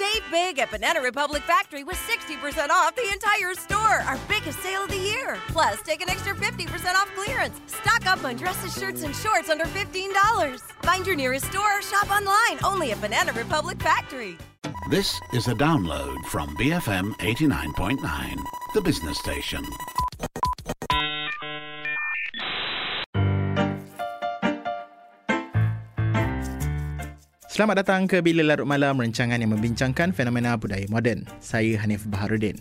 Save big at Banana Republic Factory with 60% off the entire store. Our biggest sale of the year. Plus, take an extra 50% off clearance. Stock up on dresses, shirts, and shorts under $15. Find your nearest store or shop online only at Banana Republic Factory. This is a download from BFM 89.9, the business station. Selamat datang ke Bila Larut Malam, rancangan yang membincangkan fenomena budaya moden. Saya Hanif Baharudin.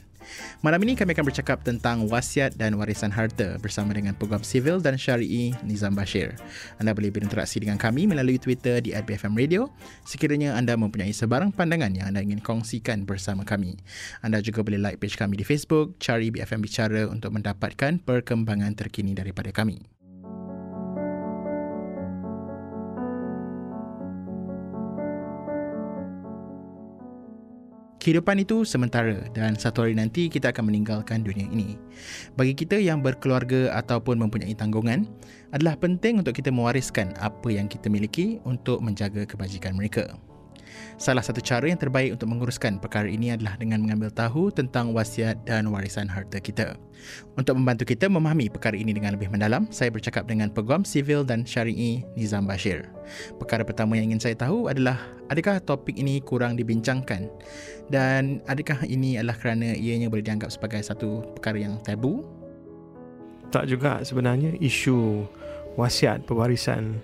Malam ini kami akan bercakap tentang wasiat dan warisan harta bersama dengan Peguam Sivil dan Syari'i Nizam Bashir. Anda boleh berinteraksi dengan kami melalui Twitter di @BFM Radio sekiranya anda mempunyai sebarang pandangan yang anda ingin kongsikan bersama kami. Anda juga boleh like page kami di Facebook, cari BFM Bicara untuk mendapatkan perkembangan terkini daripada kami. Kehidupan itu sementara dan satu hari nanti kita akan meninggalkan dunia ini. Bagi kita yang berkeluarga ataupun mempunyai tanggungan, adalah penting untuk kita mewariskan apa yang kita miliki untuk menjaga kebajikan mereka. Salah satu cara yang terbaik untuk menguruskan perkara ini adalah dengan mengambil tahu tentang wasiat dan warisan harta kita. Untuk membantu kita memahami perkara ini dengan lebih mendalam, saya bercakap dengan Peguam Sivil dan Syari'i Nizam Bashir. Perkara pertama yang ingin saya tahu adalah, adakah topik ini kurang dibincangkan dan adakah ini adalah kerana ianya boleh dianggap sebagai satu perkara yang tabu? Tak juga sebenarnya. Isu wasiat, pewarisan,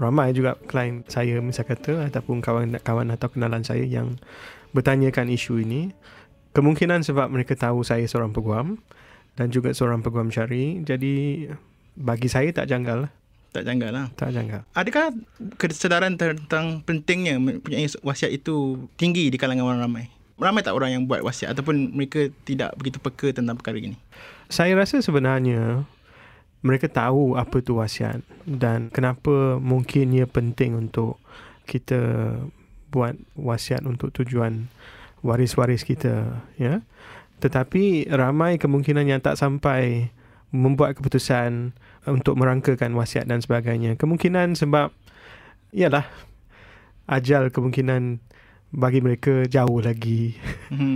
ramai juga klien saya misalnya kata ataupun kawan-kawan atau kenalan saya yang bertanyakan isu ini. Kemungkinan sebab mereka tahu saya seorang peguam dan juga seorang peguam syari, jadi bagi saya tak janggal lah. Tak janggal. Adakah kesedaran tentang pentingnya mempunyai wasiat itu tinggi di kalangan orang ramai? Ramai tak orang yang buat wasiat ataupun mereka tidak begitu peka tentang perkara ini? Saya rasa sebenarnya mereka tahu apa tu wasiat dan kenapa mungkin ia penting untuk kita buat wasiat untuk tujuan waris-waris kita, ya. Tetapi ramai kemungkinan yang tak sampai membuat keputusan untuk merangkakan wasiat dan sebagainya. Kemungkinan sebab ialah ajal kemungkinan bagi mereka jauh lagi.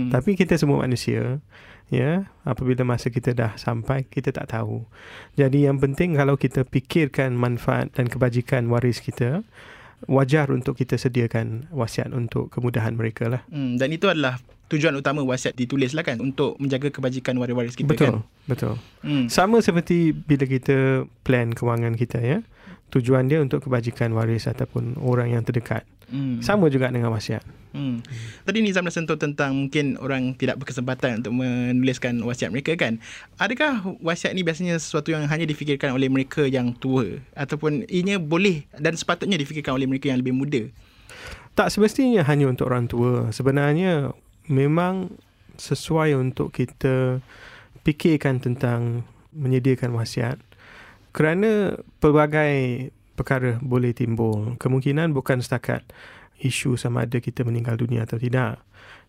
Tapi kita semua manusia, ya, apabila masa kita dah sampai kita tak tahu. Jadi yang penting kalau kita fikirkan manfaat dan kebajikan waris kita, wajar untuk kita sediakan wasiat untuk kemudahan mereka lah. Dan itu adalah tujuan utama wasiat ditulis lah kan, untuk menjaga kebajikan waris-waris kita. Betul. Sama seperti bila kita plan kewangan kita, ya, tujuan dia untuk kebajikan waris ataupun orang yang terdekat. Sama juga dengan wasiat. Tadi Nizam dah sentuh tentang mungkin orang tidak berkesempatan untuk menuliskan wasiat mereka kan. Adakah wasiat ni biasanya sesuatu yang hanya difikirkan oleh mereka yang tua ataupun ianya boleh dan sepatutnya difikirkan oleh mereka yang lebih muda? Tak semestinya hanya untuk orang tua. Sebenarnya memang sesuai untuk kita fikirkan tentang menyediakan wasiat kerana pelbagai perkara boleh timbul. Kemungkinan bukan setakat isu sama ada kita meninggal dunia atau tidak,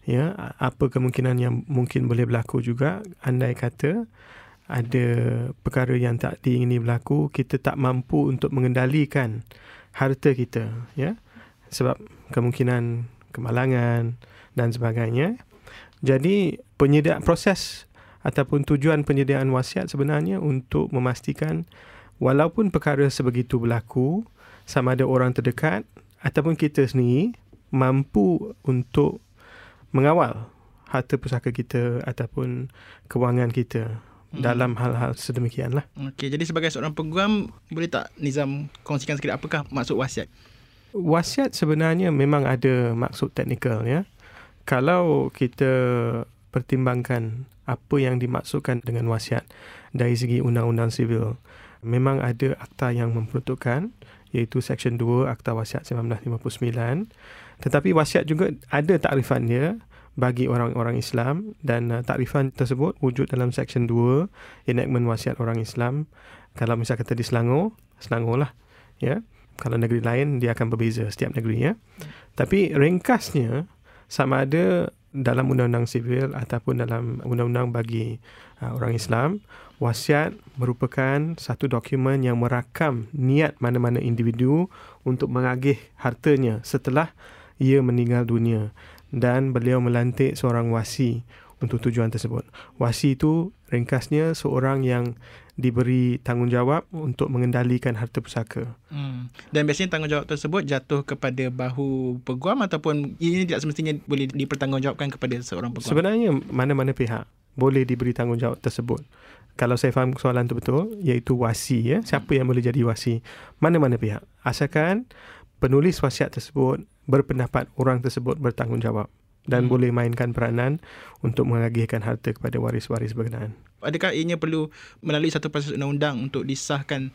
ya, apa kemungkinan yang mungkin boleh berlaku juga. Andai kata ada perkara yang tak diingini berlaku, kita tak mampu untuk mengendalikan harta kita, ya, sebab kemungkinan kemalangan dan sebagainya. Jadi penyediaan proses ataupun tujuan penyediaan wasiat sebenarnya untuk memastikan walaupun perkara sebegitu berlaku, sama ada orang terdekat ataupun kita sendiri mampu untuk mengawal harta pusaka kita ataupun kewangan kita dalam hal-hal sedemikianlah. Okey, jadi sebagai seorang peguam, boleh tak Nizam kongsikan sikit apakah maksud wasiat? Wasiat sebenarnya memang ada maksud teknikal, ya. Kalau kita pertimbangkan apa yang dimaksudkan dengan wasiat dari segi undang-undang sivil, memang ada akta yang memperuntukkan, iaitu Seksyen 2 Akta Wasiat 1959. Tetapi wasiat juga ada takrifan dia bagi orang-orang Islam dan takrifan tersebut wujud dalam Seksyen 2 Enakmen Wasiat Orang Islam. Kalau misalnya kata di Selangor lah, ya. Kalau negeri lain dia akan berbeza setiap negeri, ya. Tapi ringkasnya sama ada dalam undang-undang sivil ataupun dalam undang-undang bagi orang Islam, wasiat merupakan satu dokumen yang merakam niat mana-mana individu untuk mengagih hartanya setelah ia meninggal dunia. dan beliau melantik seorang wasi untuk tujuan tersebut. Wasi itu ringkasnya seorang yang diberi tanggungjawab untuk mengendalikan harta pusaka. Dan biasanya tanggungjawab tersebut jatuh kepada bahu peguam ataupun ini tidak semestinya boleh dipertanggungjawabkan kepada seorang peguam? Sebenarnya mana-mana pihak boleh diberi tanggungjawab tersebut. Kalau saya faham soalan itu betul, iaitu wasi. Ya? Siapa yang boleh jadi wasi? Mana-mana pihak. Asalkan penulis wasiat tersebut berpendapat orang tersebut bertanggungjawab dan boleh mainkan peranan untuk menagihkan harta kepada waris-waris berkenaan. Adakah ianya perlu melalui satu proses undang-undang untuk disahkan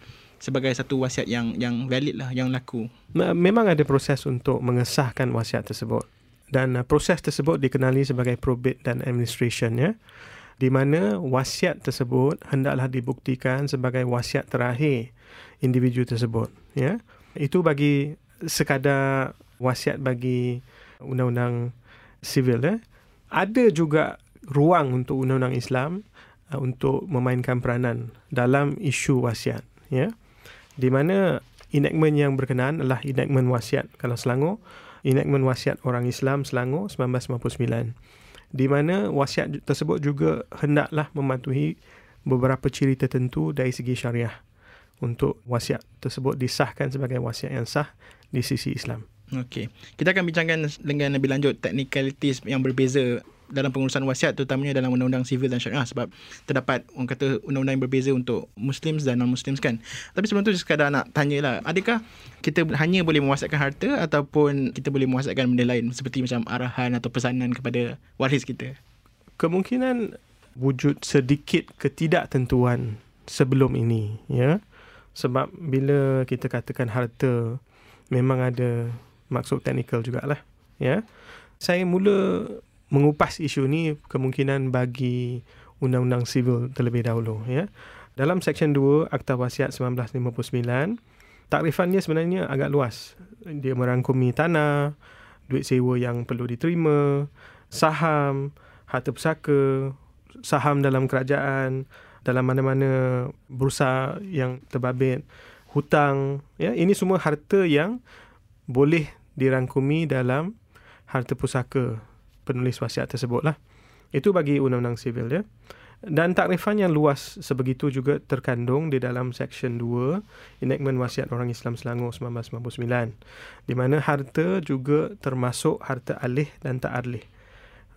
sebagai satu wasiat yang valid lah, yang laku? Memang ada proses untuk mengesahkan wasiat tersebut. Dan proses tersebut dikenali sebagai probate dan administration, ya, di mana wasiat tersebut hendaklah dibuktikan sebagai wasiat terakhir individu tersebut, ya. Itu bagi sekadar wasiat bagi undang-undang sivil, eh? Ada juga ruang untuk undang-undang Islam untuk memainkan peranan dalam isu wasiat, ya? Di mana enactment yang berkenaan adalah enactment wasiat kalau Selangor, enactment wasiat orang Islam Selangor 1999, di mana wasiat tersebut juga hendaklah mematuhi beberapa ciri tertentu dari segi syariah untuk wasiat tersebut disahkan sebagai wasiat yang sah di sisi Islam. Okey. Kita akan bincangkan dengan lebih lanjut technicalities yang berbeza dalam pengurusan wasiat, terutamanya dalam undang-undang sivil dan syariah, sebab terdapat orang kata undang-undang yang berbeza untuk Muslim dan non-Muslim, kan. Tapi sebelum tu sekadar nak tanyalah, adakah kita hanya boleh mewasiatkan harta ataupun kita boleh mewasiatkan benda lain seperti macam arahan atau pesanan kepada waris kita? Kemungkinan wujud sedikit ketidaktentuan sebelum ini, ya. Sebab bila kita katakan harta memang ada maksud teknikal jugalah, ya. Saya mula mengupas isu ni kemungkinan bagi undang-undang sivil terlebih dahulu, ya. Dalam Seksyen 2 Akta Wasiat 1959, takrifannya sebenarnya agak luas. Dia merangkumi tanah, duit sewa yang perlu diterima, saham, harta pusaka, saham dalam kerajaan, dalam mana-mana bursa yang terbabit, hutang, ya. Ini semua harta yang boleh dirangkumi dalam harta pusaka penulis wasiat tersebutlah. Itu bagi undang-undang sivil, ya. Dan takrifan yang luas sebegitu juga terkandung di dalam Seksyen 2 Enactment Wasiat Orang Islam Selangor 1999, di mana harta juga termasuk harta alih dan tak alih.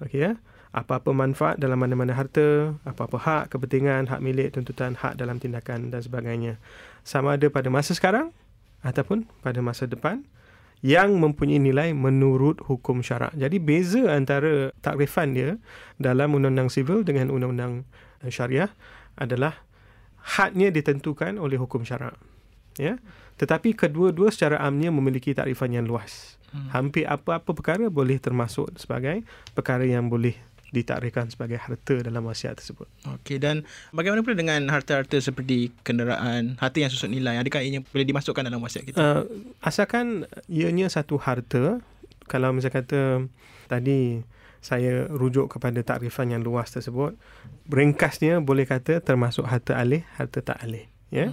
Okey, ya. Apa-apa manfaat dalam mana-mana harta, apa-apa hak, kepentingan, hak milik, tuntutan, hak dalam tindakan dan sebagainya. Sama ada pada masa sekarang ataupun pada masa depan, yang mempunyai nilai menurut hukum syarak. Jadi beza antara takrifan dia dalam undang-undang sivil dengan undang-undang syariah adalah hadnya ditentukan oleh hukum syarak, ya. Tetapi kedua-dua secara amnya memiliki takrifan yang luas. Hampir apa-apa perkara boleh termasuk sebagai perkara yang boleh ditakrifkan sebagai harta dalam wasiat tersebut. Okey, dan bagaimana pula dengan harta-harta seperti kenderaan, harta yang susut nilai? Adakah ianya boleh dimasukkan dalam wasiat kita? Asalkan ianya satu harta. Kalau misalnya kata tadi saya rujuk kepada takrifan yang luas tersebut, ringkasnya boleh kata termasuk harta alih, harta tak alih, ya.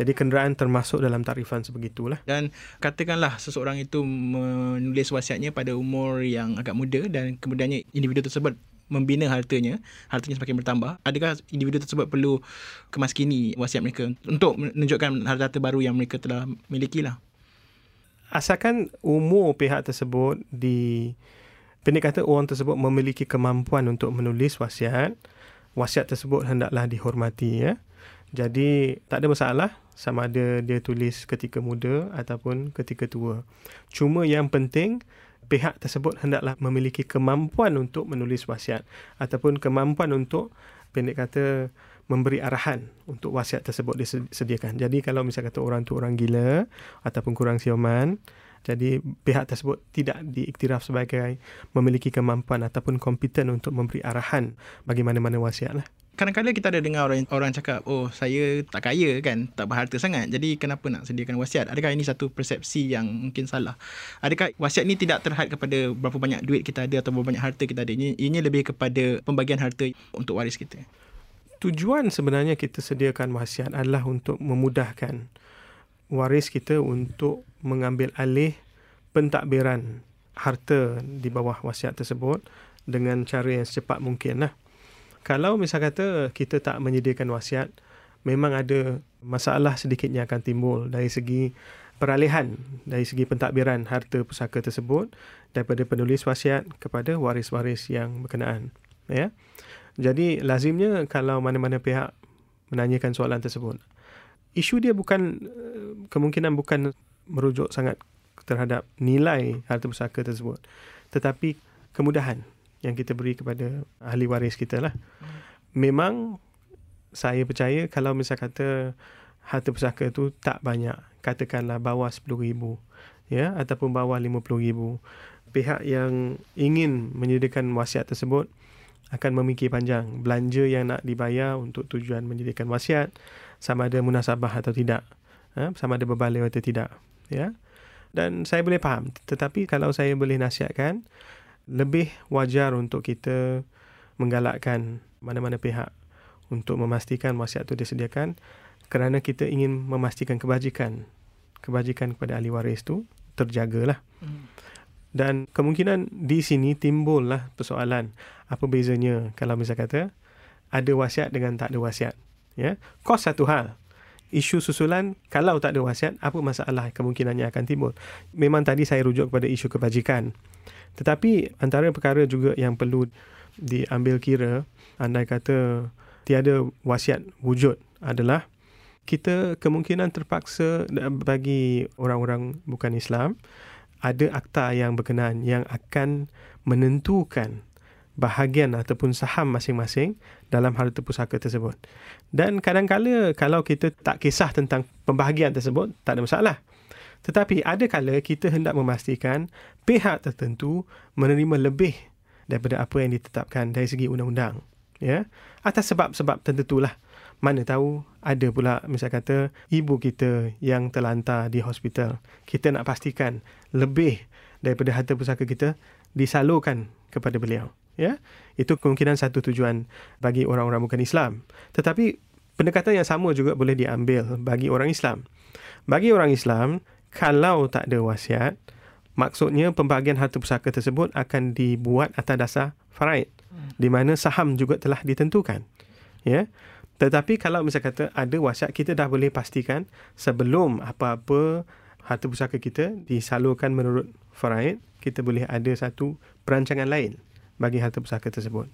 Jadi kenderaan termasuk dalam takrifan sebegitulah. Dan katakanlah seseorang itu menulis wasiatnya pada umur yang agak muda dan kemudiannya individu tersebut membina hartanya, hartanya semakin bertambah. Adakah individu tersebut perlu kemaskini wasiat mereka untuk menunjukkan harta-harta baru yang mereka telah milikilah? Asalkan umur pihak tersebut pendek kata orang tersebut memiliki kemampuan untuk menulis wasiat, wasiat tersebut hendaklah dihormati, ya. Jadi tak ada masalah sama ada dia tulis ketika muda ataupun ketika tua. Cuma yang penting pihak tersebut hendaklah memiliki kemampuan untuk menulis wasiat ataupun kemampuan untuk pendek kata memberi arahan untuk wasiat tersebut disediakan. Jadi kalau misalnya kata orang tu orang gila ataupun kurang siuman, jadi pihak tersebut tidak diiktiraf sebagai memiliki kemampuan ataupun kompeten untuk memberi arahan bagi mana-mana wasiat lah. Kadang-kadang kita ada dengar orang cakap, oh saya tak kaya kan, tak berharta sangat, jadi kenapa nak sediakan wasiat? Adakah ini satu persepsi yang mungkin salah? Adakah wasiat ni tidak terhad kepada berapa banyak duit kita ada atau berapa banyak harta kita ada? Ini lebih kepada pembagian harta untuk waris kita. Tujuan sebenarnya kita sediakan wasiat adalah untuk memudahkan waris kita untuk mengambil alih pentadbiran harta di bawah wasiat tersebut dengan cara yang secepat mungkin lah. Kalau misal kata kita tak menyediakan wasiat, memang ada masalah sedikitnya akan timbul dari segi peralihan, dari segi pentadbiran harta pusaka tersebut daripada penulis wasiat kepada waris-waris yang berkenaan. Ya? Jadi lazimnya kalau mana-mana pihak menanyakan soalan tersebut, isu dia bukan, kemungkinan bukan merujuk sangat terhadap nilai harta pusaka tersebut, tetapi kemudahan yang kita beri kepada ahli waris kita lah. Memang saya percaya kalau misal kata harta pusaka tu tak banyak, katakanlah bawah RM10,000, ya, ataupun bawah RM50,000, pihak yang ingin menyediakan wasiat tersebut akan memikir panjang belanja yang nak dibayar untuk tujuan menyediakan wasiat, sama ada munasabah atau tidak, sama ada berbaloi atau tidak, ya. Dan saya boleh faham, tetapi kalau saya boleh nasihatkan, lebih wajar untuk kita menggalakkan mana-mana pihak untuk memastikan wasiat itu disediakan, kerana kita ingin memastikan kebajikan kepada ahli waris itu terjagalah. Dan kemungkinan di sini timbullah persoalan, apa bezanya kalau misal kata ada wasiat dengan tak ada wasiat, ya. Kos satu hal. Isu susulan, kalau tak ada wasiat, apa masalah kemungkinannya akan timbul? Memang tadi saya rujuk kepada isu kebajikan. Tetapi antara perkara juga yang perlu diambil kira, andai kata tiada wasiat wujud, adalah kita kemungkinan terpaksa, bagi orang-orang bukan Islam, ada akta yang berkenaan yang akan menentukan bahagian ataupun saham masing-masing dalam harta pusaka tersebut. Dan kadang-kala kalau kita tak kisah tentang pembahagian tersebut, tak ada masalah. Tetapi ada kala kita hendak memastikan pihak tertentu menerima lebih daripada apa yang ditetapkan dari segi undang-undang, ya, atas sebab-sebab tertentulah. Mana tahu ada pula misal kata ibu kita yang terlantar di hospital, kita nak pastikan lebih daripada harta pusaka kita disalurkan kepada beliau. Ya, itu kemungkinan satu tujuan bagi orang-orang bukan Islam. Tetapi pendekatan yang sama juga boleh diambil bagi orang Islam. Bagi orang Islam, kalau tak ada wasiat, maksudnya pembahagian harta pusaka tersebut akan dibuat atas dasar faraid, di mana saham juga telah ditentukan. Ya. Tetapi kalau misal kata ada wasiat, kita dah boleh pastikan sebelum apa-apa harta pusaka kita disalurkan menurut faraid, kita boleh ada satu perancangan lain bagi harta pusaka tersebut.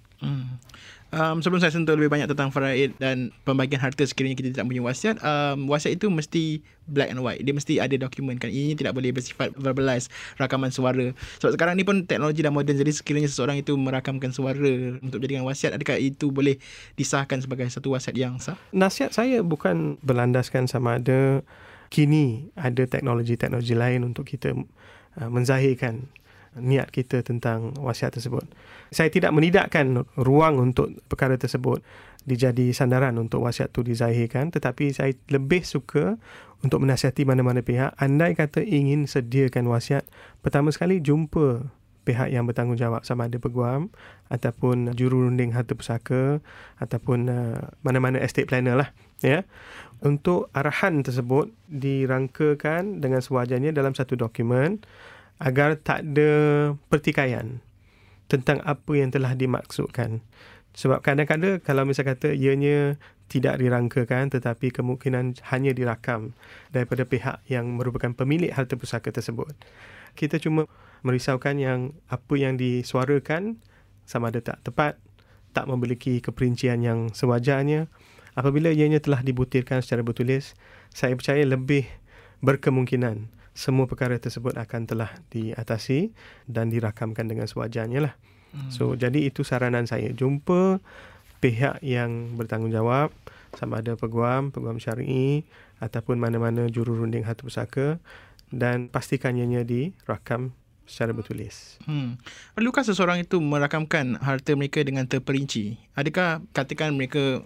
Sebelum saya sentuh lebih banyak tentang faraid dan pembagian harta sekiranya kita tidak punya wasiat, wasiat itu mesti black and white. Dia mesti ada dokumen, kan. Ini tidak boleh bersifat verbalize, rakaman suara. Sebab sekarang ni pun teknologi dah moden, jadi sekiranya seseorang itu merakamkan suara untuk jadikan wasiat, adakah itu boleh disahkan sebagai satu wasiat yang sah? Nasihat saya bukan berlandaskan sama ada kini ada teknologi-teknologi lain untuk kita menzahirkan niat kita tentang wasiat tersebut. Saya tidak menidakkan ruang untuk perkara tersebut dijadi sandaran untuk wasiat itu dizahirkan, tetapi saya lebih suka untuk menasihati mana-mana pihak, andai kata ingin sediakan wasiat, pertama sekali jumpa pihak yang bertanggungjawab, sama ada peguam ataupun jururunding harta pusaka ataupun mana-mana estate planner lah, ya. Untuk arahan tersebut dirangkakan dengan sewajarnya dalam satu dokumen, agar tak ada pertikaian tentang apa yang telah dimaksudkan. Sebab kadang-kadang kalau misal kata ianya tidak dirangkakan, tetapi kemungkinan hanya dirakam daripada pihak yang merupakan pemilik harta pusaka tersebut, kita cuma merisaukan yang apa yang disuarakan sama ada tak tepat, tak memiliki keperincian yang sewajarnya. Apabila ianya telah dibutirkan secara bertulis, saya percaya lebih berkemungkinan semua perkara tersebut akan telah diatasi dan dirakamkan dengan sewajarnya lah. So, jadi itu saranan saya. Jumpa pihak yang bertanggungjawab, sama ada peguam, peguam syari'i ataupun mana-mana jururunding harta pusaka, dan pastikan ianya dirakam secara bertulis. Perlukah seseorang itu merakamkan harta mereka dengan terperinci? Adakah katakan mereka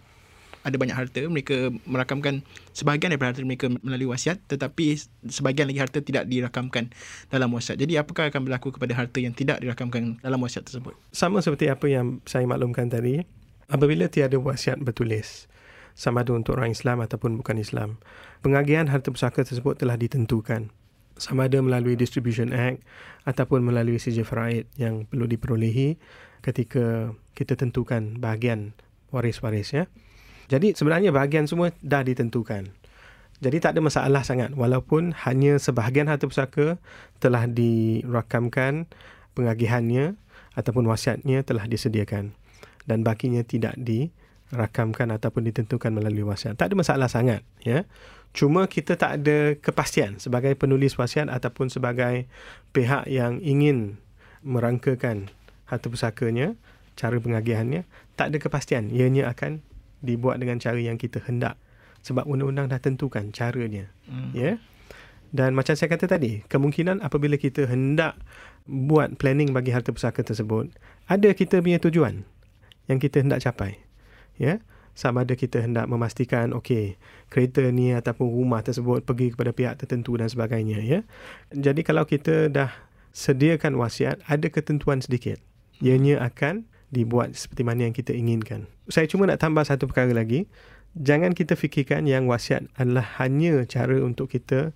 ada banyak harta, mereka merakamkan sebahagian daripada harta mereka melalui wasiat, tetapi sebahagian lagi harta tidak dirakamkan dalam wasiat. Jadi apakah akan berlaku kepada harta yang tidak dirakamkan dalam wasiat tersebut? Sama seperti apa yang saya maklumkan tadi, apabila tiada wasiat bertulis, sama ada untuk orang Islam ataupun bukan Islam, pengagihan harta pusaka tersebut telah ditentukan. sama ada melalui Distribution Act ataupun melalui sijil faraid yang perlu diperolehi ketika kita tentukan bahagian waris-warisnya. Jadi sebenarnya bahagian semua dah ditentukan. Jadi tak ada masalah sangat walaupun hanya sebahagian harta pusaka telah dirakamkan, pengagihannya ataupun wasiatnya telah disediakan dan bakinya tidak dirakamkan ataupun ditentukan melalui wasiat. Tak ada masalah sangat, ya. Cuma kita tak ada kepastian sebagai penulis wasiat ataupun sebagai pihak yang ingin merangkakan harta pusakanya, cara pengagihannya, tak ada kepastian. Ianya akan dibuat dengan cara yang kita hendak. Sebab undang-undang dah tentukan caranya. Ya? Dan macam saya kata tadi, kemungkinan apabila kita hendak buat planning bagi harta pusaka tersebut, ada kita punya tujuan yang kita hendak capai. Ya? Sama ada kita hendak memastikan, okey, kereta ni ataupun rumah tersebut pergi kepada pihak tertentu dan sebagainya. Ya? Jadi kalau kita dah sediakan wasiat, ada ketentuan sedikit. Ianya akan dibuat seperti mana yang kita inginkan. Saya cuma nak tambah satu perkara lagi. Jangan kita fikirkan yang wasiat adalah hanya cara untuk kita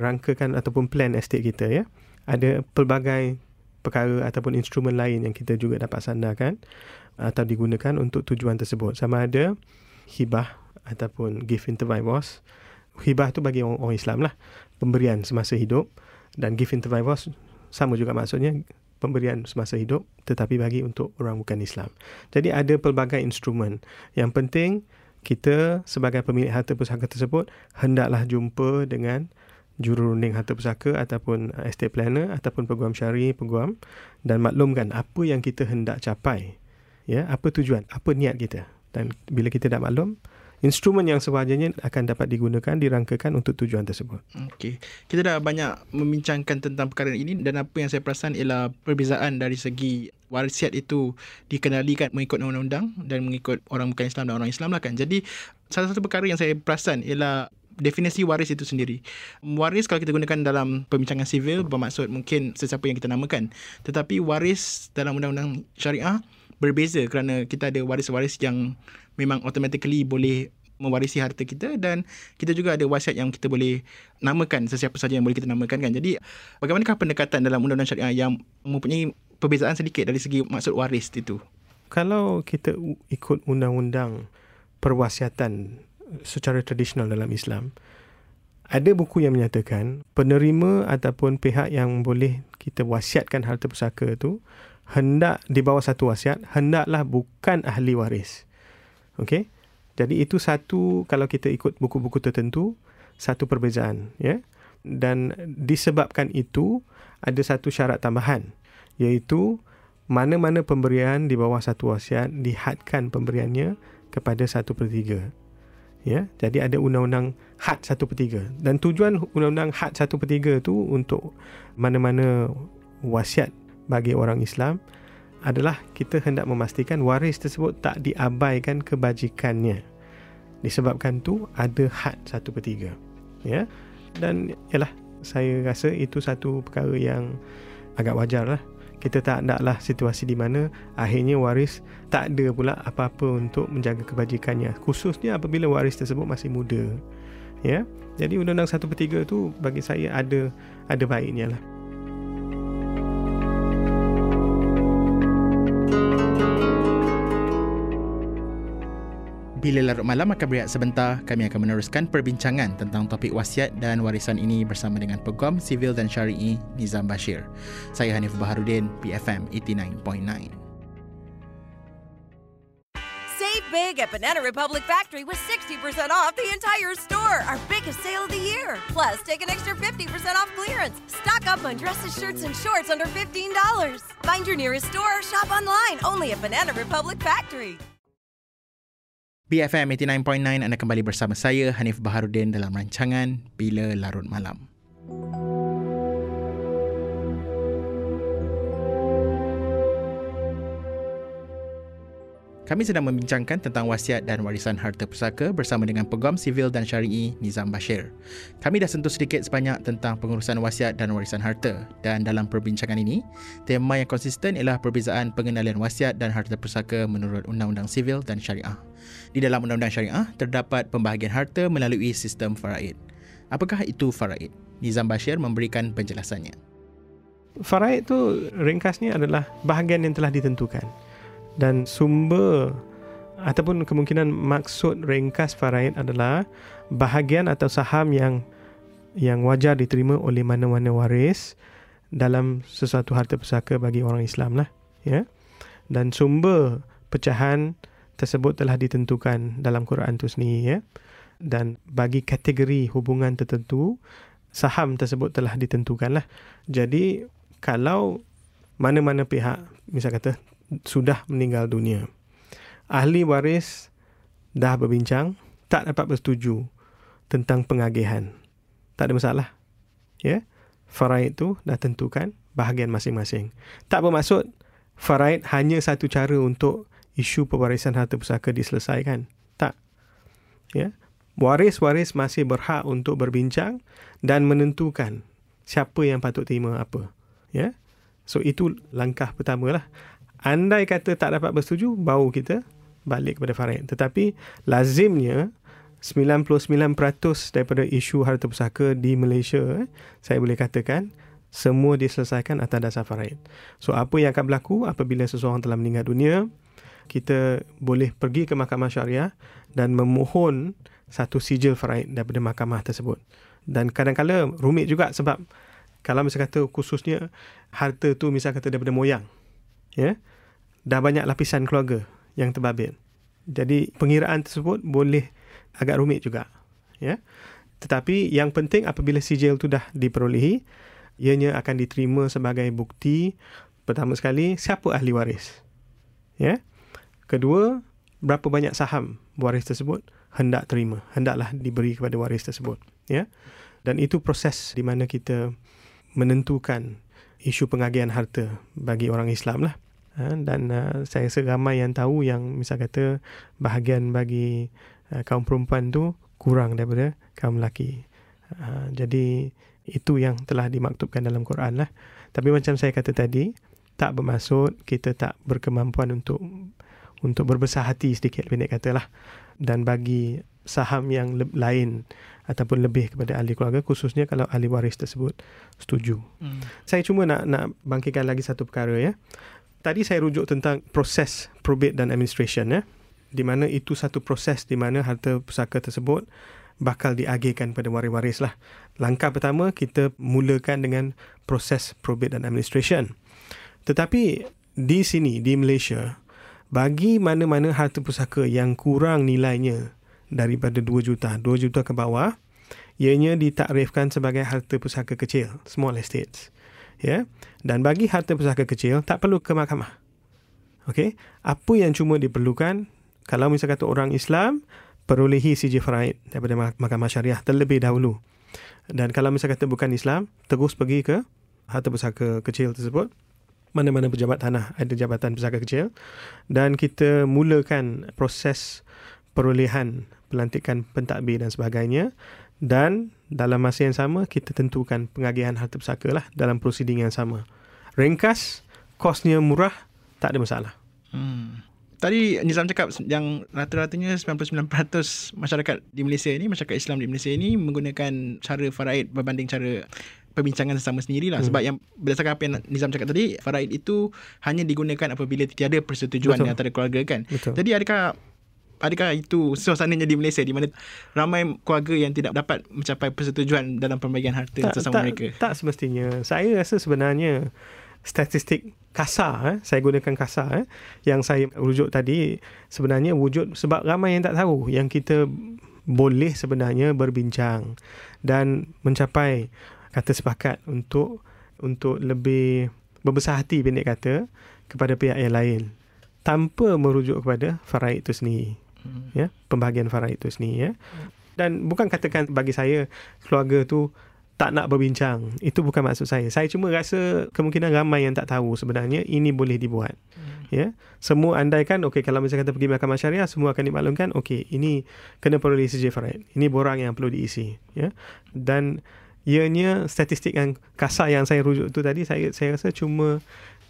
rangkakan ataupun plan estate kita, ya. Ada pelbagai perkara ataupun instrumen lain yang kita juga dapat sandarkan atau digunakan untuk tujuan tersebut. Sama ada hibah ataupun gift intervivos. Hibah tu bagi orang Islam lah, pemberian semasa hidup, dan gift intervivos sama juga maksudnya, pemberian semasa hidup tetapi bagi untuk orang bukan Islam. Jadi ada pelbagai instrumen. Yang penting kita sebagai pemilik harta pusaka tersebut hendaklah jumpa dengan jururunding harta pusaka ataupun estate planner ataupun peguam syari, peguam, dan maklumkan apa yang kita hendak capai. Ya, apa tujuan, apa niat kita. Dan bila kita dah maklum, instrumen yang sewajarnya akan dapat digunakan, dirangkakan untuk tujuan tersebut. Okey. Kita dah banyak membincangkan tentang perkara ini dan apa yang saya perasan ialah perbezaan dari segi wasiat itu dikenalikan mengikut undang-undang dan mengikut orang bukan Islam dan orang Islam lah, kan. Jadi salah satu perkara yang saya perasan ialah definisi waris itu sendiri. Waris kalau kita gunakan dalam perbincangan sivil bermaksud mungkin sesiapa yang kita namakan. Tetapi waris dalam undang-undang syariah berbeza kerana kita ada waris-waris yang memang automatically boleh mewarisi harta kita, dan kita juga ada wasiat yang kita boleh namakan, sesiapa saja yang boleh kita namakan, kan. Jadi bagaimanakah pendekatan dalam undang-undang syariah yang mempunyai perbezaan sedikit dari segi maksud waris itu? Kalau kita ikut undang-undang perwasiatan secara tradisional dalam Islam, ada buku yang menyatakan penerima ataupun pihak yang boleh kita wasiatkan harta pusaka itu hendak di bawah satu wasiat, hendaklah bukan ahli waris. Okey? Jadi itu satu, kalau kita ikut buku-buku tertentu, satu perbezaan, ya. Dan disebabkan itu ada satu syarat tambahan, iaitu mana-mana pemberian di bawah satu wasiat dihadkan pemberiannya kepada 1/3. Ya, jadi ada undang-undang had 1/3, dan tujuan undang-undang had 1/3 tu untuk mana-mana wasiat bagi orang Islam adalah kita hendak memastikan waris tersebut tak diabaikan kebajikannya. Disebabkan tu ada had 1/3, ya. Dan yalah, saya rasa itu satu perkara yang agak wajar lah. Kita tak naklah situasi di mana akhirnya waris tak ada pula apa-apa untuk menjaga kebajikannya, khususnya apabila waris tersebut masih muda, ya. Jadi undang-undang 1/3 tu bagi saya ada baiknya lah. Bila larut malam akan berehat sebentar, kami akan meneruskan perbincangan tentang topik wasiat dan warisan ini bersama dengan Peguam Sivil dan Syari'i Nizam Bashir. Saya Hanif Baharudin, BFM 89.9. Save big at Banana Republic Factory with 60% off the entire store, our biggest sale of the year. Plus, take an extra 50% off clearance. Stock up on dresses, shirts and shorts under $15. Find your nearest store or shop online only at Banana Republic Factory. BFM 89.9, anda kembali bersama saya Hanif Baharudin dalam rancangan Bila Larut Malam. Kami sedang membincangkan tentang wasiat dan warisan harta pusaka bersama dengan Peguam Sivil dan Syari'i Nizam Bashir. Kami dah sentuh sedikit sebanyak tentang pengurusan wasiat dan warisan harta, dan dalam perbincangan ini, tema yang konsisten ialah perbezaan pengendalian wasiat dan harta pusaka menurut Undang-Undang Sivil dan Syariah. Di dalam Undang-Undang Syariah, terdapat pembahagian harta melalui sistem faraid. Apakah itu faraid? Nizam Bashir memberikan penjelasannya. Faraid itu ringkasnya adalah bahagian yang telah ditentukan. Dan sumber ataupun kemungkinan maksud ringkas faraid adalah bahagian atau saham yang wajar diterima oleh mana-mana waris dalam sesuatu harta pusaka bagi orang Islam lah, ya. Dan sumber pecahan tersebut telah ditentukan dalam Quran itu sendiri, ya. Dan bagi kategori hubungan tertentu, saham tersebut telah ditentukan lah. Jadi kalau mana-mana pihak, misal kata sudah meninggal dunia, ahli waris dah berbincang, tak dapat bersetuju tentang pengagihan, tak ada masalah, ya. Faraid tu dah tentukan bahagian masing-masing. Tak bermaksud faraid hanya satu cara untuk isu pewarisan harta pusaka diselesaikan. Tak. Ya. Waris-waris masih berhak untuk berbincang dan menentukan siapa yang patut terima apa. Ya. So itu langkah pertamalah. Andai kata tak dapat bersetuju, baru kita balik kepada faraid. Tetapi lazimnya 99% daripada isu harta pusaka di Malaysia, saya boleh katakan semua diselesaikan atas dasar faraid. So apa yang akan berlaku apabila seseorang telah meninggal dunia, kita boleh pergi ke mahkamah syariah dan memohon satu sijil faraid daripada mahkamah tersebut. Dan kadang-kadang rumit juga, sebab kalau misalnya kata khususnya harta tu misalnya kata daripada moyang, ya, dah banyak lapisan keluarga yang terbabit. Jadi pengiraan tersebut boleh agak rumit juga, ya. Tetapi yang penting apabila sijil itu dah diperolehi, ianya akan diterima sebagai bukti pertama sekali siapa ahli waris, ya. Kedua, berapa banyak saham waris tersebut hendak terima, hendaklah diberi kepada waris tersebut, ya. Dan itu proses di mana kita menentukan isu pengagihan harta bagi orang Islam lah. Dan saya rasa ramai yang tahu yang misal kata bahagian bagi kaum perempuan tu kurang daripada kaum lelaki. Jadi itu yang telah dimaktubkan dalam Quran lah. Tapi macam saya kata tadi, tak bermaksud kita tak berkemampuan untuk berbesar hati sedikit, pendek katalah. Dan bagi saham yang lain ataupun lebih kepada ahli keluarga, khususnya kalau ahli waris tersebut setuju. Saya cuma nak bangkitkan lagi satu perkara, ya. Tadi saya rujuk tentang proses probate dan administration, ya. Di mana itu satu proses di mana harta pusaka tersebut bakal diagihkan pada waris-waris lah. Langkah pertama kita mulakan dengan proses probate dan administration. Tetapi di sini, di Malaysia, bagi mana-mana harta pusaka yang kurang nilainya daripada 2 juta ke bawah, ianya ditakrifkan sebagai harta pusaka kecil, small estates, ya. Dan bagi harta pusaka kecil tak perlu ke mahkamah. Okey, apa yang cuma diperlukan, kalau misalnya kata orang Islam, perolehi sijil faraid daripada mahkamah syariah terlebih dahulu. Dan kalau misalnya kata bukan Islam, terus pergi ke harta pusaka kecil tersebut. Mana-mana pejabat tanah ada jabatan pusaka kecil. Dan kita mulakan proses perolehan, pelantikan pentadbir dan sebagainya. Dan dalam masa yang sama, kita tentukan pengagihan harta pusaka lah dalam prosiding yang sama. Ringkas, kosnya murah, tak ada masalah. Tadi Nizam cakap yang rata-ratanya 99% masyarakat di Malaysia ini, masyarakat Islam di Malaysia ini menggunakan cara faraid berbanding cara perbincangan sesama sendirilah. Sebab yang berdasarkan apa yang Nizam cakap tadi, faraid itu hanya digunakan apabila tiada persetujuan antara keluarga, kan. Betul. Jadi adakah itu suasananya di Malaysia di mana ramai keluarga yang tidak dapat mencapai persetujuan dalam pembagian harta sesama mereka? Tak semestinya. Saya rasa sebenarnya statistik kasar, saya gunakan kasar, yang saya rujuk tadi sebenarnya wujud sebab ramai yang tak tahu yang kita boleh sebenarnya berbincang dan mencapai kata sepakat untuk lebih berbesar hati, pendek kata, kepada pihak yang lain tanpa merujuk kepada faraid itu sendiri, ya, pembahagian faraid itu sendiri, ya. Dan bukan katakan bagi saya keluarga tu tak nak berbincang. Itu bukan maksud saya. Saya cuma rasa kemungkinan ramai yang tak tahu sebenarnya ini boleh dibuat. Ya. Semua andaikan, okey, kalau misalnya kata pergi mahkamah syariah, semua akan dimaklumkan, okey, ini kena perlu diisi faraid. Ini borang yang perlu diisi. Ya. Dan ianya statistik yang kasar yang saya rujuk tu tadi, saya rasa cuma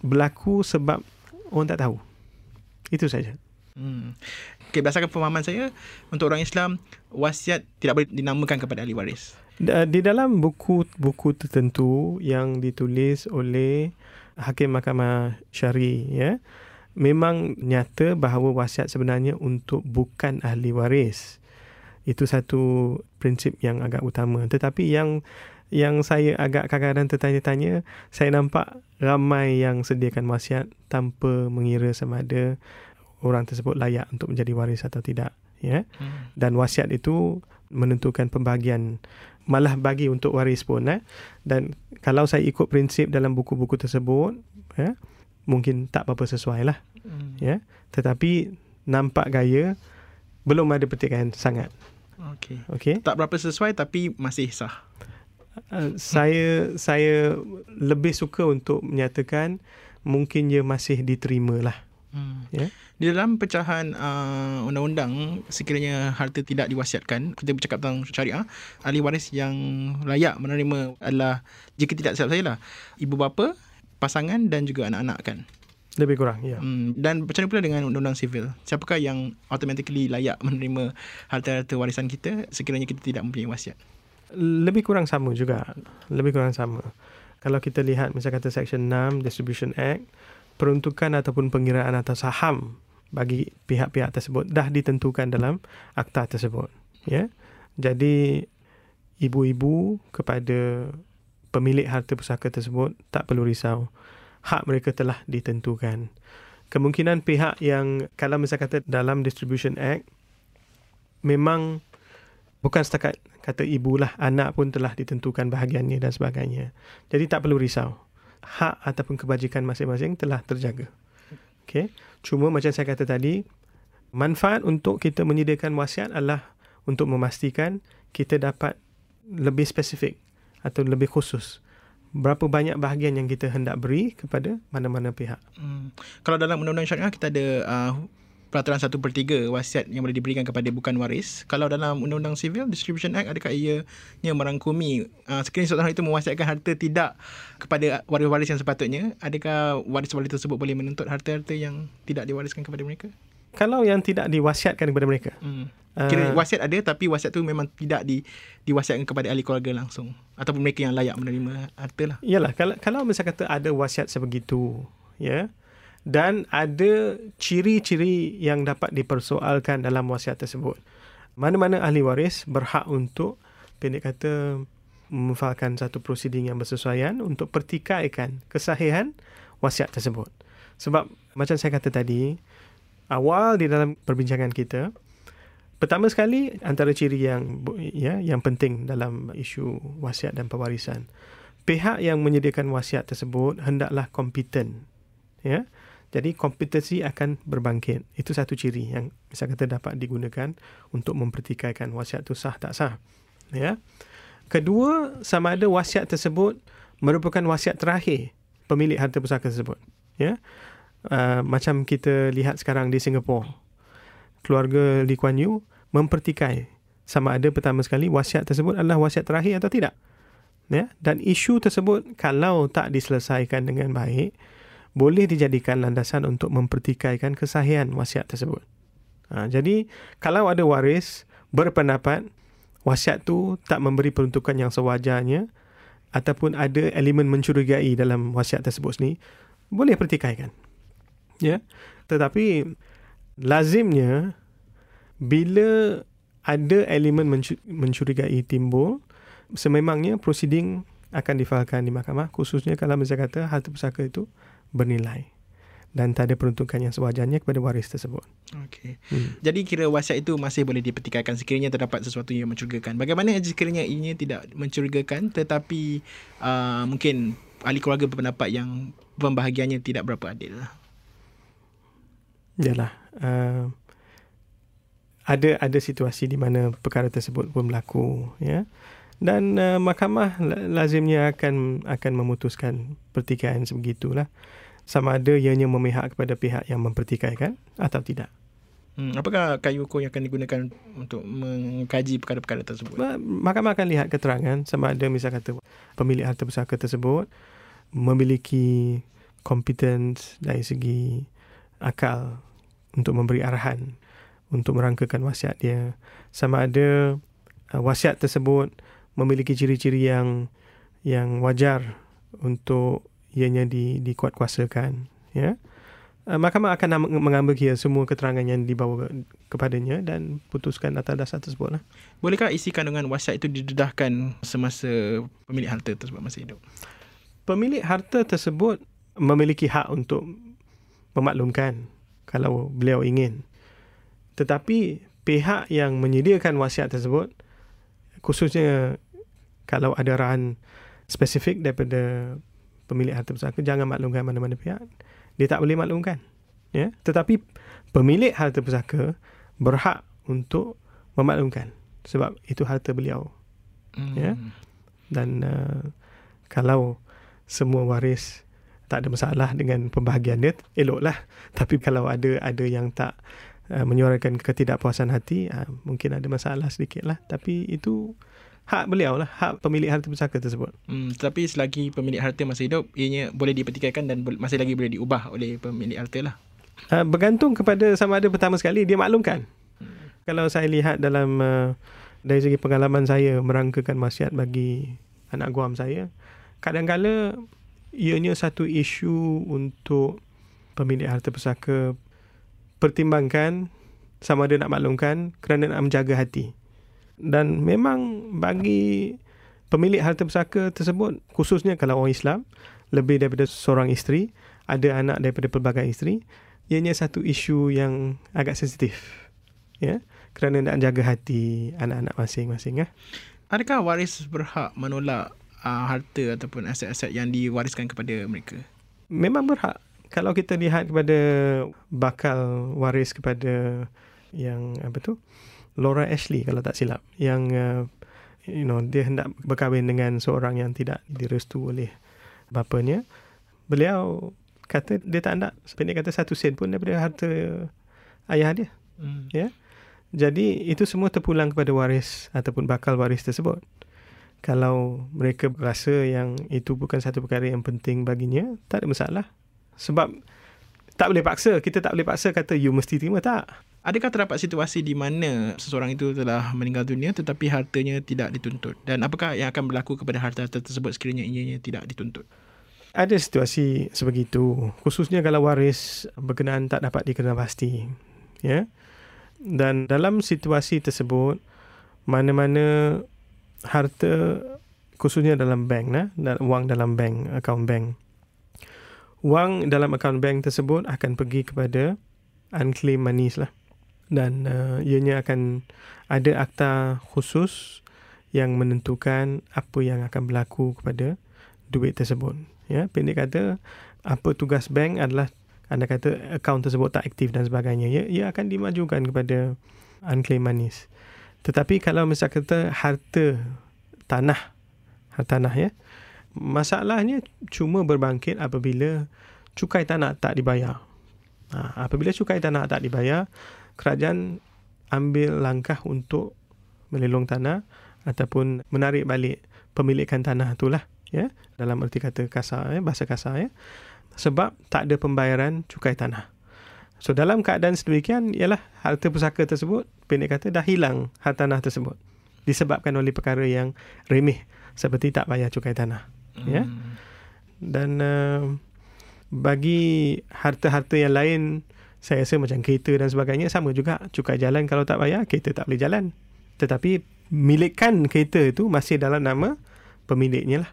berlaku sebab orang tak tahu. Itu saja. Okay, berdasarkan pemahaman saya, untuk orang Islam, wasiat tidak boleh dinamakan kepada ahli waris. Di dalam buku-buku tertentu yang ditulis oleh Hakim Mahkamah Syari, ya, memang nyata bahawa wasiat sebenarnya untuk bukan ahli waris. Itu satu prinsip yang agak utama. Tetapi yang saya agak kadang-kadang tertanya-tanya, saya nampak ramai yang sediakan wasiat tanpa mengira semada orang tersebut layak untuk menjadi waris atau tidak, ya. Dan wasiat itu menentukan pembahagian, malah bagi untuk waris pun, eh? Dan kalau saya ikut prinsip dalam buku-buku tersebut, eh, mungkin tak apa-apa sesuai lah, ya. Tetapi nampak gaya belum ada petikan sangat. Okey. Okay. Tak berapa sesuai tapi masih sah. Saya lebih suka untuk menyatakan mungkin dia masih diterima lah. Yeah. Di dalam pecahan undang-undang, sekiranya harta tidak diwasiatkan, kita bercakap tentang syariah, ahli waris yang layak menerima adalah, jika tidak silap saya lah, ibu bapa, pasangan dan juga anak-anak kan? Lebih kurang, ya. Yeah. Dan macam mana pula dengan undang-undang sivil? Siapakah yang automatically layak menerima harta-harta warisan kita sekiranya kita tidak mempunyai wasiat? Lebih kurang sama juga. Lebih kurang sama. Kalau kita lihat misalnya kata Section 6 Distribution Act, peruntukan ataupun pengiraan atau saham bagi pihak-pihak tersebut dah ditentukan dalam akta tersebut. Ya? Jadi, ibu-ibu kepada pemilik harta pusaka tersebut tak perlu risau. Hak mereka telah ditentukan. Kemungkinan pihak yang, kalau misalnya kata dalam Distribution Act, memang bukan setakat kata ibulah, anak pun telah ditentukan bahagiannya dan sebagainya. Jadi, tak perlu risau. Hak ataupun kebajikan masing-masing telah terjaga. Okay. Cuma macam saya kata tadi, manfaat untuk kita menyediakan wasiat adalah untuk memastikan kita dapat lebih spesifik atau lebih khusus berapa banyak bahagian yang kita hendak beri kepada mana-mana pihak. Kalau dalam undang-undang syariah kita ada peraturan 1/3 wasiat yang boleh diberikan kepada bukan waris. Kalau dalam Undang-Undang Sivil, Distribution Act, adakah ianya merangkumi sekiranya seorang itu mewasiatkan harta tidak kepada waris-waris yang sepatutnya, adakah waris-waris tersebut boleh menuntut harta-harta yang tidak diwariskan kepada mereka? Kalau yang tidak diwasiatkan kepada mereka. Kira wasiat ada tapi wasiat tu memang tidak diwasiatkan kepada ahli keluarga langsung ataupun mereka yang layak menerima harta lah. Yalah, kalau misalnya kata ada wasiat sebegitu, ya. Dan ada ciri-ciri yang dapat dipersoalkan dalam wasiat tersebut. Mana-mana ahli waris berhak untuk, pendek kata, memfalkan satu prosiding yang bersesuaian untuk pertikaikan kesahihan wasiat tersebut. Sebab macam saya kata tadi, awal di dalam perbincangan kita, pertama sekali antara ciri yang penting dalam isu wasiat dan pewarisan, pihak yang menyediakan wasiat tersebut hendaklah kompeten. Ya. Jadi kompetensi akan berbangkit. Itu satu ciri yang misalnya kata dapat digunakan untuk mempertikaikan wasiat itu sah tak sah. Ya. Kedua, sama ada wasiat tersebut merupakan wasiat terakhir pemilik harta pusaka tersebut. Ya. Macam kita lihat sekarang di Singapura, keluarga Lee Kuan Yew mempertikai sama ada pertama sekali wasiat tersebut adalah wasiat terakhir atau tidak. Ya. Dan isu tersebut kalau tak diselesaikan dengan baik, boleh dijadikan landasan untuk mempertikaikan kesahihan wasiat tersebut. Jadi, kalau ada waris berpendapat wasiat tu tak memberi peruntukan yang sewajarnya ataupun ada elemen mencurigai dalam wasiat tersebut ni, boleh pertikaikan. Ya? Tetapi, lazimnya, bila ada elemen mencurigai timbul, sememangnya prosiding akan difalkan di mahkamah, khususnya kalau misalnya kata harta pusaka itu bernilai dan tak ada peruntukan yang sewajarnya kepada waris tersebut. Okey. Jadi kira wasiat itu masih boleh dipertikaikan sekiranya terdapat sesuatu yang mencurigakan. Bagaimana sekiranya ianya tidak mencurigakan tetapi mungkin ahli keluarga berpendapat yang pembahagiannya tidak berapa adil? Yalah. Ada situasi di mana perkara tersebut pun berlaku, ya. Dan mahkamah lazimnya akan memutuskan pertikaian sebegitulah. Sama ada ianya memihak kepada pihak yang mempertikaikan atau tidak. Apakah kayu ukur yang akan digunakan untuk mengkaji perkara-perkara tersebut? Mahkamah akan lihat keterangan sama ada misalnya kata pemilik harta pusaka tersebut memiliki competence dari segi akal untuk memberi arahan untuk merangkakan wasiat dia. Sama ada wasiat tersebut memiliki ciri-ciri yang wajar untuk ianya dikuatkuasakan, ya. Mahkamah akan mengambil kira semua keterangan yang dibawa kepadanya dan putuskan atas dasar tersebut. Bolehkah isi kandungan wasiat itu didedahkan semasa pemilik harta tersebut masih hidup? Pemilik harta tersebut memiliki hak untuk memaklumkan kalau beliau ingin. Tetapi pihak yang menyediakan wasiat tersebut, khususnya kalau ada arahan spesifik daripada pemilik harta pusaka, jangan maklumkan mana-mana pihak. Dia tak boleh maklumkan. Ya? Tetapi pemilik harta pusaka berhak untuk memaklumkan sebab itu harta beliau. Ya? Dan kalau semua waris tak ada masalah dengan pembahagian dia, eloklah. Tapi kalau ada yang tak menyuarakan ketidakpuasan hati, mungkin ada masalah sedikitlah. Tapi itu hak beliau lah, hak pemilik harta pusaka tersebut. Tapi selagi pemilik harta masih hidup, ianya boleh dipertikaikan dan masih lagi boleh diubah oleh pemilik harta lah. Bergantung kepada sama ada pertama sekali dia maklumkan. Kalau saya lihat dalam dari segi pengalaman saya merangkakan wasiat bagi anak guam saya, kadang-kala ianya satu isu untuk pemilik harta pusaka pertimbangkan sama ada nak maklumkan kerana nak menjaga hati. Dan memang bagi pemilik harta pusaka tersebut, khususnya kalau orang Islam, lebih daripada seorang isteri, ada anak daripada pelbagai isteri, ianya satu isu yang agak sensitif. Ya, kerana nak jaga hati anak-anak masing-masing. Adakah waris berhak menolak harta ataupun aset-aset yang diwariskan kepada mereka? Memang berhak. Kalau kita lihat kepada bakal waris kepada yang Laura Ashley kalau tak silap, yang dia hendak berkahwin dengan seorang yang tidak direstu oleh bapanya. Beliau kata dia tak nak, pendek kata, satu sen pun daripada harta ayah dia. Ya. Jadi itu semua terpulang kepada waris ataupun bakal waris tersebut. Kalau mereka rasa yang itu bukan satu perkara yang penting baginya, tak ada masalah. Sebab tak boleh paksa, kita tak boleh paksa kata you mesti terima, tak. Adakah terdapat situasi di mana seseorang itu telah meninggal dunia tetapi hartanya tidak dituntut? Dan apakah yang akan berlaku kepada harta-harta tersebut sekiranya ianya tidak dituntut? Ada situasi sebegitu, khususnya kalau waris berkenaan tak dapat dikenal pasti. Ya? Dan dalam situasi tersebut, mana-mana harta, khususnya dalam bank, wang dalam bank, akaun bank. Wang dalam akaun bank tersebut akan pergi kepada unclaimed monies lah. Dan ianya akan ada akta khusus yang menentukan apa yang akan berlaku kepada duit tersebut. Ya, pendek kata, apa tugas bank adalah, anda kata akaun tersebut tak aktif dan sebagainya. Ia akan dimajukan kepada unclaimed monies. Tetapi kalau misalnya kata harta tanah, ya, masalahnya cuma berbangkit apabila cukai tanah tak dibayar. Apabila cukai tanah tak dibayar, kerajaan ambil langkah untuk melelong tanah ataupun menarik balik pemilikan tanah itulah, ya, dalam erti kata kasar, ya, bahasa kasar, ya, sebab tak ada pembayaran cukai tanah. So dalam keadaan sedemikian ialah harta pusaka tersebut, pendek kata, dah hilang harta tanah tersebut disebabkan oleh perkara yang remeh seperti tak bayar cukai tanah, ya. Dan bagi harta-harta yang lain, saya rasa macam kereta dan sebagainya, sama juga. Cukai jalan kalau tak bayar, kereta tak boleh jalan. Tetapi milikan kereta itu masih dalam nama pemiliknya lah.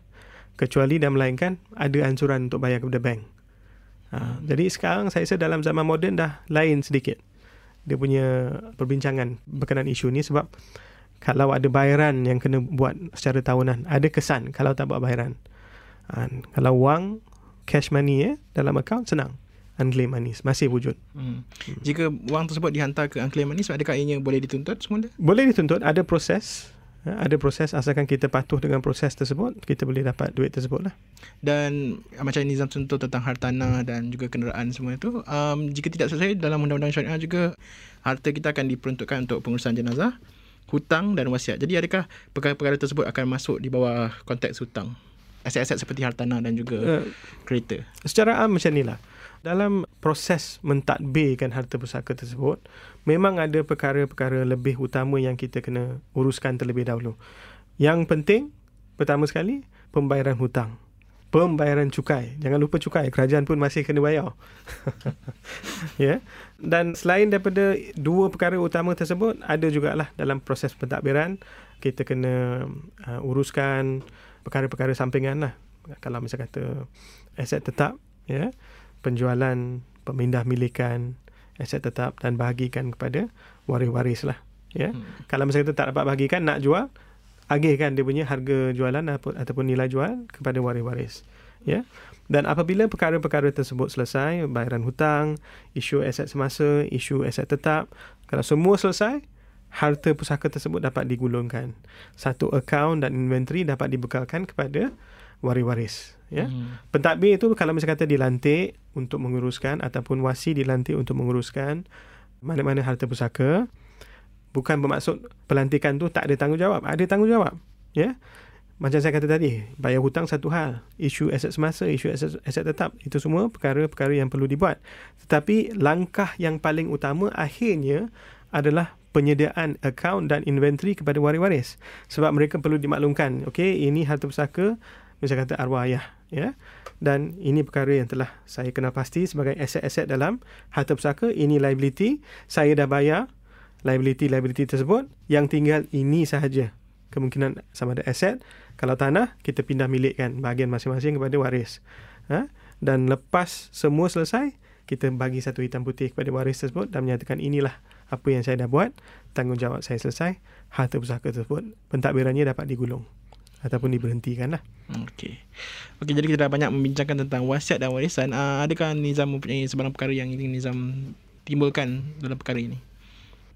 Kecuali dan melainkan ada ansuran untuk bayar kepada bank. Jadi sekarang saya rasa dalam zaman moden dah lain sedikit dia punya perbincangan berkenaan isu ni. Sebab kalau ada bayaran yang kena buat secara tahunan, ada kesan kalau tak buat bayaran. Kalau wang, cash money, dalam akaun, senang. Unclaimed monies masih wujud. Jika wang tersebut dihantar ke unclaimed monies, adakah ianya boleh dituntut semula? Boleh dituntut, ada proses. Ada proses, asalkan kita patuh dengan proses tersebut, kita boleh dapat duit tersebut lah. Dan macam Nizam contoh tentang hartanah dan juga kenderaan semua itu, jika tidak selesai dalam undang-undang syariah juga, harta kita akan diperuntukkan untuk pengurusan jenazah, hutang dan wasiat. Jadi adakah perkara-perkara tersebut akan masuk di bawah konteks hutang? Aset-aset seperti hartanah dan juga kereta. Secara am macam inilah. Dalam proses mentadbirkan harta pusaka tersebut, memang ada perkara-perkara lebih utama yang kita kena uruskan terlebih dahulu. Yang penting, pertama sekali, pembayaran hutang. Pembayaran cukai. Jangan lupa cukai. Kerajaan pun masih kena bayar. Yeah. Dan selain daripada dua perkara utama tersebut, ada jugalah dalam proses pentadbiran, kita kena uruskan perkara-perkara sampingan lah. Kalau misalnya kata aset tetap, yeah, penjualan, pemindah milikan, aset tetap dan bahagikan kepada waris-waris lah. Yeah. Kalau misalnya kita tak dapat bahagikan, nak jual, agihkan dia punya harga jualan ataupun nilai jual kepada waris-waris. Ya. Dan apabila perkara-perkara tersebut selesai, bayaran hutang, isu aset semasa, isu aset tetap, kalau semua selesai, harta pusaka tersebut dapat digulungkan. Satu akaun dan inventory dapat dibekalkan kepada waris-waris. Ya. Pentadbir itu kalau misalnya kata dilantik untuk menguruskan ataupun wasi dilantik untuk menguruskan mana-mana harta pusaka. Bukan bermaksud pelantikan tu tak ada tanggungjawab. Ada tanggungjawab. Ya? Macam saya kata tadi, bayar hutang satu hal. Isu aset semasa, isu aset tetap. Itu semua perkara-perkara yang perlu dibuat. Tetapi langkah yang paling utama akhirnya adalah penyediaan akaun dan inventory kepada waris-waris. Sebab mereka perlu dimaklumkan. Okey, ini harta pusaka, misalnya kata arwah ayah. Ya? Dan ini perkara yang telah saya kenal pasti sebagai aset-aset dalam harta pusaka. Ini liability. Saya dah bayar liability tersebut, yang tinggal ini sahaja. Kemungkinan sama ada aset, kalau tanah, kita pindah milikkan bahagian masing-masing kepada waris. Ha? Dan lepas semua selesai, kita bagi satu hitam putih kepada waris tersebut dan menyatakan inilah apa yang saya dah buat, tanggungjawab saya selesai, harta pusaka tersebut, pentadbirannya dapat digulung ataupun diberhentikan lah. Okey, jadi kita dah banyak membincangkan tentang wasiat dan warisan. Adakah Nizam mempunyai sebarang perkara yang ingin Nizam timbulkan dalam perkara ini?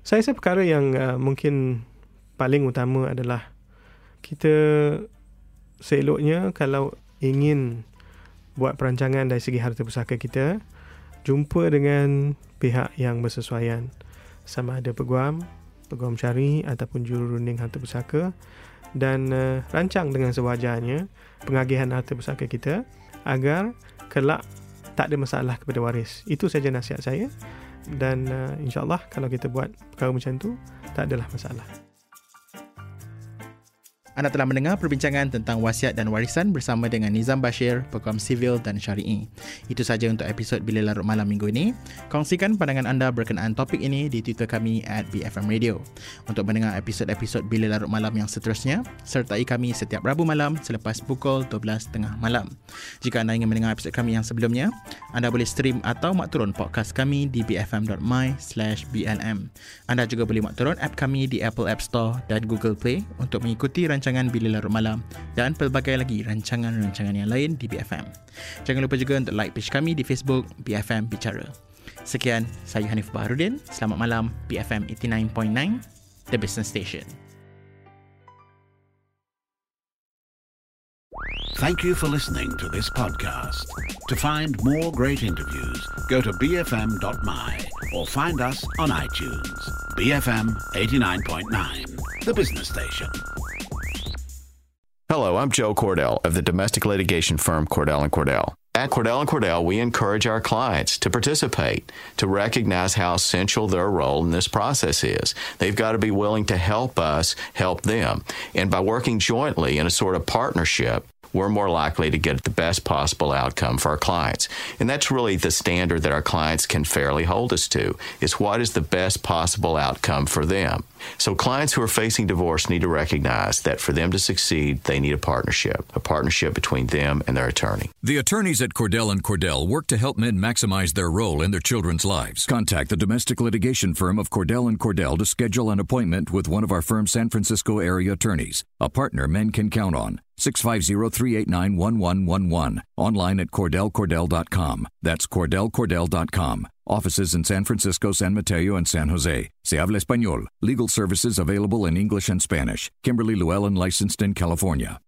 Saya rasa perkara yang mungkin paling utama adalah kita seeloknya kalau ingin buat perancangan dari segi harta pusaka kita, jumpa dengan pihak yang bersesuaian, sama ada peguam syarih ataupun jururunding harta pusaka, dan rancang dengan sewajarnya pengagihan harta pusaka kita agar kelak tak ada masalah kepada waris. Itu saja nasihat saya. Dan insyaAllah kalau kita buat perkara macam tu, tak adalah masalah. Anda telah mendengar perbincangan tentang wasiat dan warisan bersama dengan Nizam Bashir, Peguam Sivil dan Syari'i. Itu saja untuk episod Bila Larut Malam minggu ini. Kongsikan pandangan anda berkenaan topik ini di Twitter kami @BFM Radio. Untuk mendengar episod-episod Bila Larut Malam yang seterusnya, sertai kami setiap Rabu malam selepas pukul 12.30 malam. Jika anda ingin mendengar episod kami yang sebelumnya, anda boleh stream atau makturun podcast kami di bfm.my/blm. Anda juga boleh makturun app kami di Apple App Store dan Google Play untuk mengikuti rancangan Bila Larut Malam dan pelbagai lagi rancangan-rancangan yang lain di BFM. Jangan lupa juga untuk like page kami di Facebook BFM Bicara. Sekian, saya Hanif Baharudin. Selamat malam, BFM 89.9, The Business Station. Thank you for listening to this podcast. To find more great interviews, go to bfm.my or find us on iTunes. BFM 89.9, The Business Station. Hello, I'm Joe Cordell of the domestic litigation firm Cordell & Cordell. At Cordell & Cordell, we encourage our clients to participate, to recognize how essential their role in this process is. They've got to be willing to help us help them. And by working jointly in a sort of partnership, we're more likely to get the best possible outcome for our clients. And that's really the standard that our clients can fairly hold us to, is what is the best possible outcome for them. So clients who are facing divorce need to recognize that for them to succeed, they need a partnership between them and their attorney. The attorneys at Cordell & Cordell work to help men maximize their role in their children's lives. Contact the domestic litigation firm of Cordell & Cordell to schedule an appointment with one of our firm's San Francisco area attorneys, a partner men can count on. 650-389-1111. Online at CordellCordell.com. That's CordellCordell.com. Offices in San Francisco, San Mateo, and San Jose. Se habla español. Legal services available in English and Spanish. Kimberly Llewellyn, licensed in California.